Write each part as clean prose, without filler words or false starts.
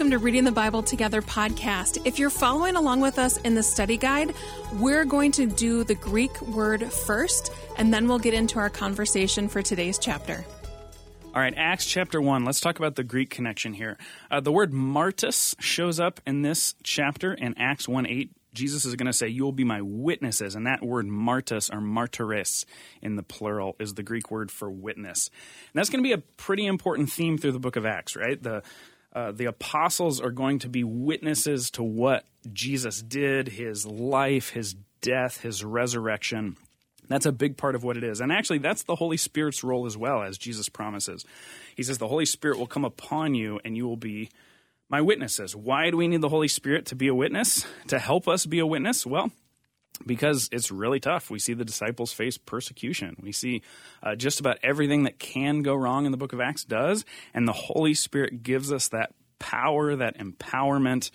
welcome to Reading the Bible Together podcast. If you're following along with us in the study guide, we're going to do the Greek word first, and then we'll get into our conversation for today's chapter. All right, Acts chapter 1. Let's talk about the Greek connection here. The word martus shows up in this chapter in Acts 1:8. Jesus is going to say, you will be my witnesses. And that word martus or martyres in the plural is the Greek word for witness. And that's going to be a pretty important theme through the book of Acts, right? The apostles are going to be witnesses to what Jesus did, his life, his death, his resurrection. That's a big part of what it is. And actually, that's the Holy Spirit's role as well, as Jesus promises. He says, the Holy Spirit will come upon you and you will be my witnesses. Why do we need the Holy Spirit to be a witness, to help us be a witness? Well, because it's really tough. We see the disciples face persecution. We see just about everything that can go wrong in the book of Acts does. And the Holy Spirit gives us that power, that empowerment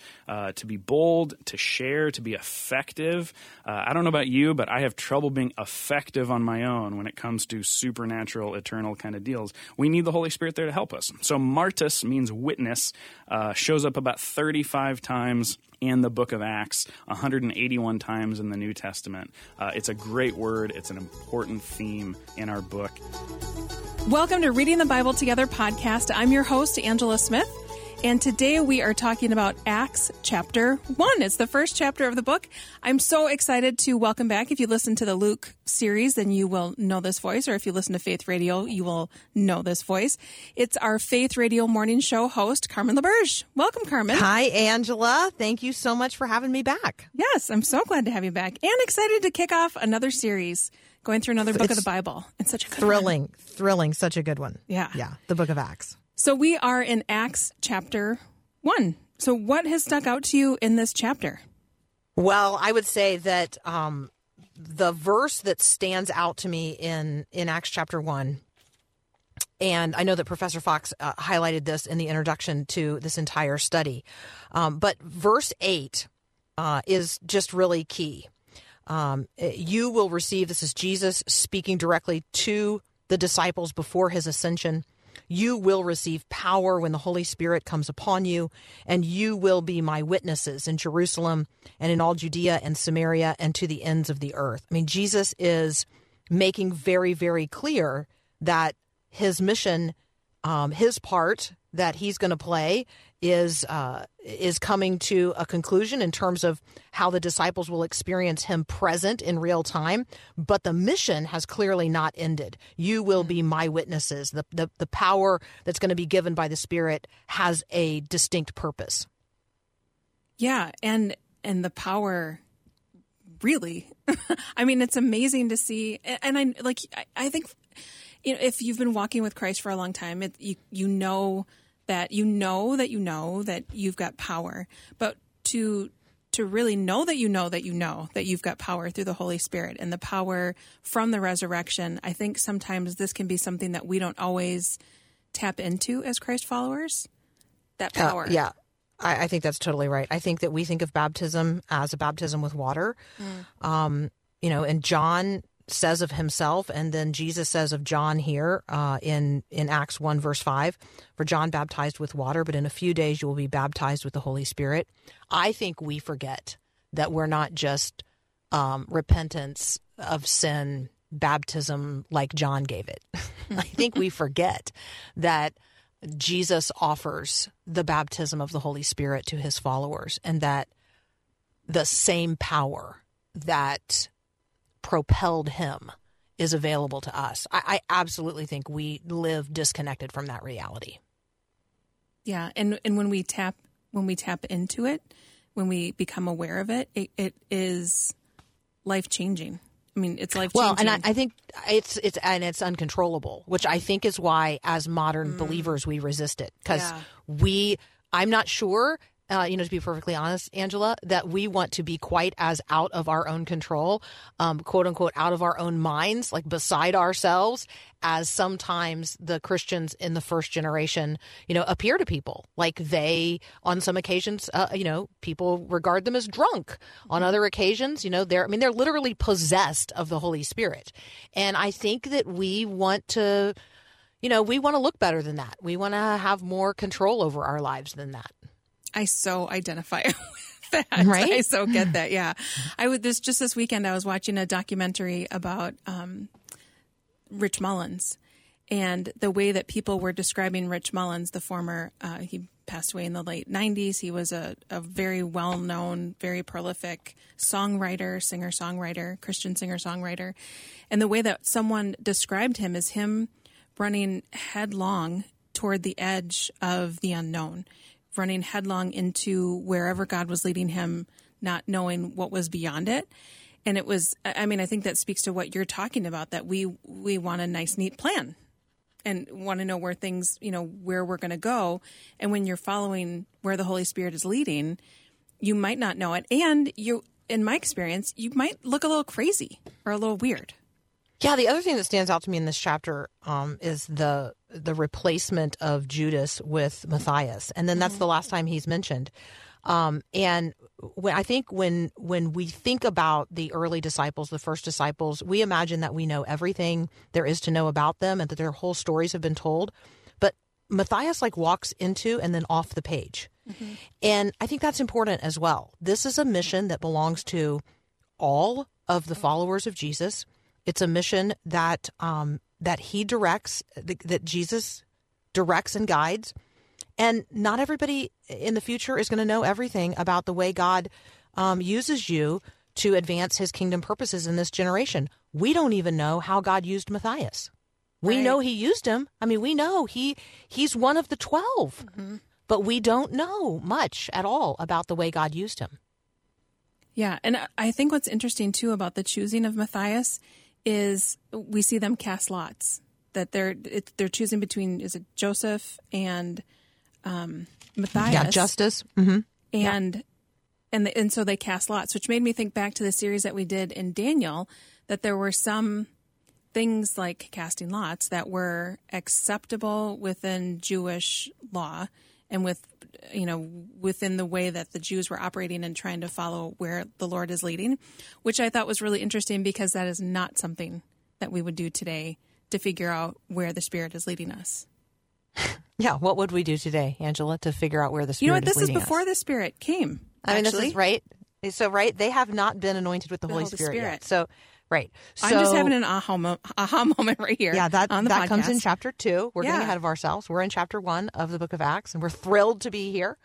to be bold, to share, to be effective. I don't know about you, but I have trouble being effective on my own when it comes to supernatural, eternal kind of deals. We need the Holy Spirit there to help us. So martus means witness, shows up about 35 times in the book of Acts, 181 times in the New Testament. It's a great word. It's an important theme in our book. Welcome to Reading the Bible Together podcast. I'm your host, Angela Smith. And today we are talking about Acts chapter 1. It's the first chapter of the book. I'm so excited to welcome back. If you listen to the Luke series, then you will know this voice. Or if you listen to Faith Radio, you will know this voice. It's our Faith Radio morning show host, Carmen LaBerge. Welcome, Carmen. Hi, Angela. Thank you so much for having me back. Yes, I'm so glad to have you back and excited to kick off another series. Going through another book of the Bible. It's such a good one. Thrilling, such a good one. Yeah. Yeah, the book of Acts. So we are in Acts chapter 1. So what has stuck out to you in this chapter? Well, I would say that the verse that stands out to me in Acts chapter 1, and I know that Professor Fox highlighted this in the introduction to this entire study, but verse 8 is just really key. You will receive, this is Jesus speaking directly to the disciples before his ascension, you will receive power when the Holy Spirit comes upon you, and you will be my witnesses in Jerusalem and in all Judea and Samaria and to the ends of the earth. I mean, Jesus is making very, very clear that his mission, his part that he's going to play is coming to a conclusion in terms of how the disciples will experience him present in real time. But the mission has clearly not ended. You will be my witnesses. The power that's going to be given by the Spirit has a distinct purpose. Yeah, and the power, really. I mean, it's amazing to see. And I think, you know, if you've been walking with Christ for a long time, you know that you've got power, but to really know that you know that you've got power through the Holy Spirit and the power from the resurrection, I think sometimes this can be something that we don't always tap into as Christ followers, that power. Yeah, I think that's totally right. I think that we think of baptism as a baptism with water, and John says of himself, and then Jesus says of John here in Acts 1, verse 5, for John baptized with water, but in a few days you will be baptized with the Holy Spirit. I think we forget that we're not just repentance of sin, baptism like John gave it. I think we forget that Jesus offers the baptism of the Holy Spirit to his followers, and that the same power that propelled him is available to us. I absolutely think we live disconnected from that reality. Yeah, and when we tap into it, when we become aware of it, it is life changing. I mean, it's life changing. Well, and I think it's uncontrollable, which I think is why, as modern believers, we resist it, because I'm not sure. To be perfectly honest, Angela, that we want to be quite as out of our own control, quote unquote, out of our own minds, like beside ourselves, as sometimes the Christians in the first generation, appear to people. Like they, on some occasions, people regard them as drunk. On other occasions, they're literally possessed of the Holy Spirit. And I think that we want to, we want to look better than that. We want to have more control over our lives than that. I so identify with that. Right? I so get that. Yeah. This just this weekend, I was watching a documentary about Rich Mullins and the way that people were describing Rich Mullins, the former, he passed away in the late 90s. He was a very well-known, very prolific songwriter, singer-songwriter, Christian singer-songwriter. And the way that someone described him is him running headlong toward the edge of the unknown, running headlong into wherever God was leading him, not knowing what was beyond it. And it was, I mean, I think that speaks to what you're talking about, that we want a nice, neat plan and want to know where things, you know, where we're going to go. And when you're following where the Holy Spirit is leading, you might not know it. And you, in my experience, you might look a little crazy or a little weird. Yeah, the other thing that stands out to me in this chapter is the replacement of Judas with Matthias. And then that's the last time he's mentioned. And I think when we think about the early disciples, the first disciples, we imagine that we know everything there is to know about them and that their whole stories have been told. But Matthias walks into and then off the page. Mm-hmm. And I think that's important as well. This is a mission that belongs to all of the followers of Jesus. It's a mission that that he directs, that Jesus directs and guides. And not everybody in the future is going to know everything about the way God uses you to advance his kingdom purposes in this generation. We don't even know how God used Matthias. We know he used him. I mean, we know he's one of the 12, mm-hmm. but we don't know much at all about the way God used him. Yeah. And I think what's interesting, too, about the choosing of Matthias is we see them cast lots, that they're choosing between, is it Joseph and Matthias? Yeah, Justus. Mm-hmm. And so they cast lots, which made me think back to the series that we did in Daniel, that there were some things like casting lots that were acceptable within Jewish law and within the way that the Jews were operating and trying to follow where the Lord is leading, which I thought was really interesting because that is not something that we would do today to figure out where the Spirit is leading us. Yeah. What would we do today, Angela, to figure out where the Spirit is leading us? You know what? This is before the Spirit came. I mean, this is right. So, right. They have not been anointed with the Holy Spirit yet. So, right. So, I'm just having an aha moment right here. Yeah, that comes in chapter 2. We're getting ahead of ourselves. We're in chapter 1 of the book of Acts, and we're thrilled to be here.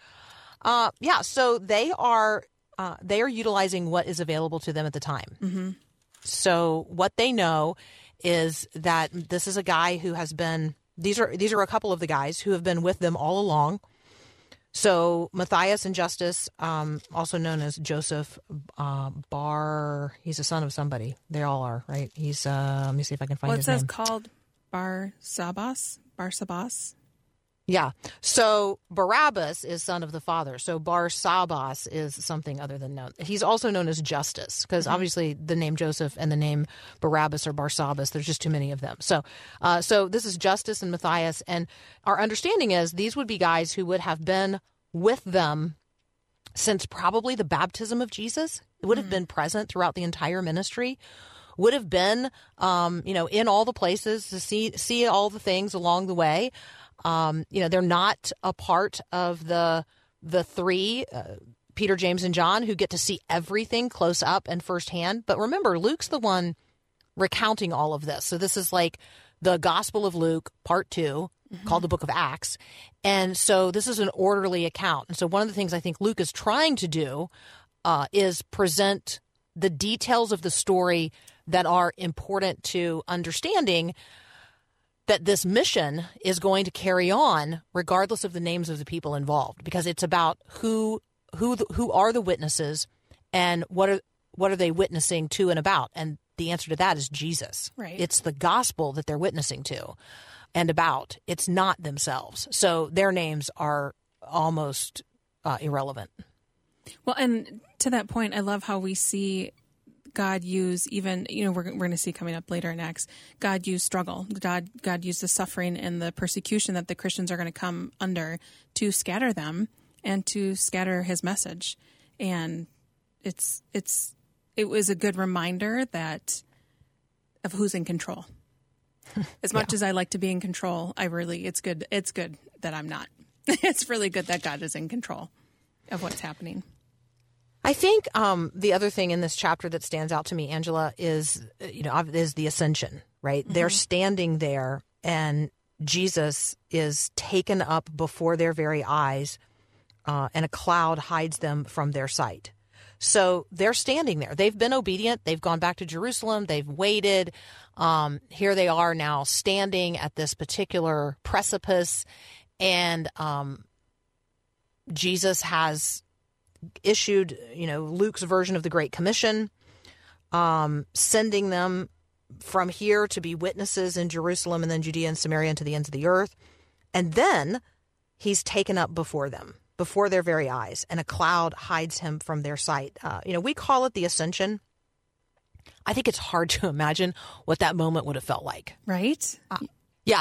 So they are utilizing what is available to them at the time. Mm-hmm. So what they know is that this is a guy who has been. These are a couple of the guys who have been with them all along. So Matthias and Justus, also known as Joseph Bar, he's a son of somebody. They all are, right? He's, let me see if I can find his name. Well, it says called Bar Sabbas. Yeah. So Barabbas is son of the father. So Bar Sabbas is something other than known. He's also known as Justus because obviously the name Joseph and the name Barabbas or Bar Sabbas, there's just too many of them. So so this is Justus and Matthias. And our understanding is these would be guys who would have been with them since probably the baptism of Jesus. It would have been present throughout the entire ministry. Would have been, in all the places to see all the things along the way. They're not a part of the three, Peter, James, and John, who get to see everything close up and firsthand. But remember, Luke's the one recounting all of this. So this is like the Gospel of Luke, part 2, called the Book of Acts. And so this is an orderly account. And so one of the things I think Luke is trying to do is present the details of the story that are important to understanding that this mission is going to carry on regardless of the names of the people involved, because it's about who are the witnesses and what are they witnessing to and about. And the answer to that is Jesus. Right. It's the gospel that they're witnessing to and about. It's not themselves. So their names are almost irrelevant. Well, and to that point, I love how we see God use even, we're going to see coming up later in Acts, God used struggle. God used the suffering and the persecution that the Christians are going to come under to scatter them and to scatter his message. And it was a good reminder that of who's in control. As much as I like to be in control, it's good that I'm not. It's really good that God is in control. of what's happening. I think the other thing in this chapter that stands out to me, Angela, is the ascension, right? Mm-hmm. They're standing there and Jesus is taken up before their very eyes, and a cloud hides them from their sight. So they're standing there. They've been obedient. They've gone back to Jerusalem. They've waited. Here they are now standing at this particular precipice, and Jesus has issued, Luke's version of the Great Commission, sending them from here to be witnesses in Jerusalem and then Judea and Samaria and to the ends of the earth. And then he's taken up before them, before their very eyes, and a cloud hides him from their sight. We call it the ascension. I think it's hard to imagine what that moment would have felt like. Right?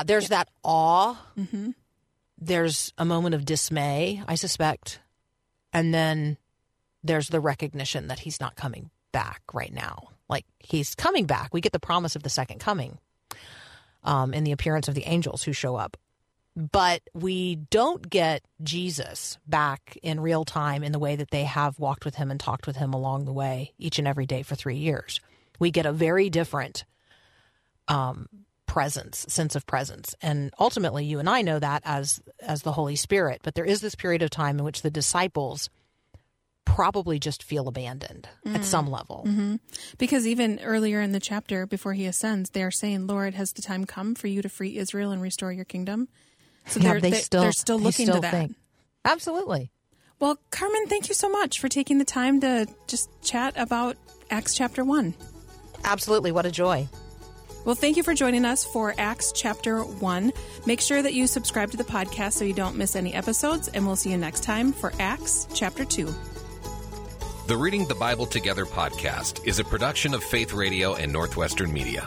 There's that awe. Mm-hmm. There's a moment of dismay, I suspect. And then there's the recognition that he's not coming back right now. Like, he's coming back. We get the promise of the second coming in the appearance of the angels who show up. But we don't get Jesus back in real time in the way that they have walked with him and talked with him along the way each and every day for 3 years. We get a very different sense of presence. And ultimately, you and I know that as the Holy Spirit. But there is this period of time in which the disciples probably just feel abandoned at some level. Mm-hmm. Because even earlier in the chapter, before he ascends, they are saying, Lord, has the time come for you to free Israel and restore your kingdom? So they're still looking to that. Absolutely. Well, Carmen, thank you so much for taking the time to just chat about Acts chapter 1. Absolutely. What a joy. Well, thank you for joining us for Acts chapter 1. Make sure that you subscribe to the podcast so you don't miss any episodes, and we'll see you next time for Acts chapter 2. The Reading the Bible Together podcast is a production of Faith Radio and Northwestern Media.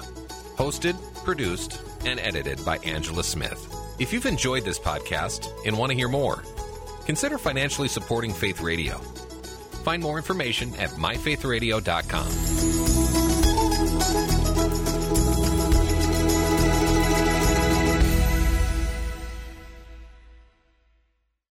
Hosted, produced, and edited by Angela Smith. If you've enjoyed this podcast and want to hear more, consider financially supporting Faith Radio. Find more information at myfaithradio.com.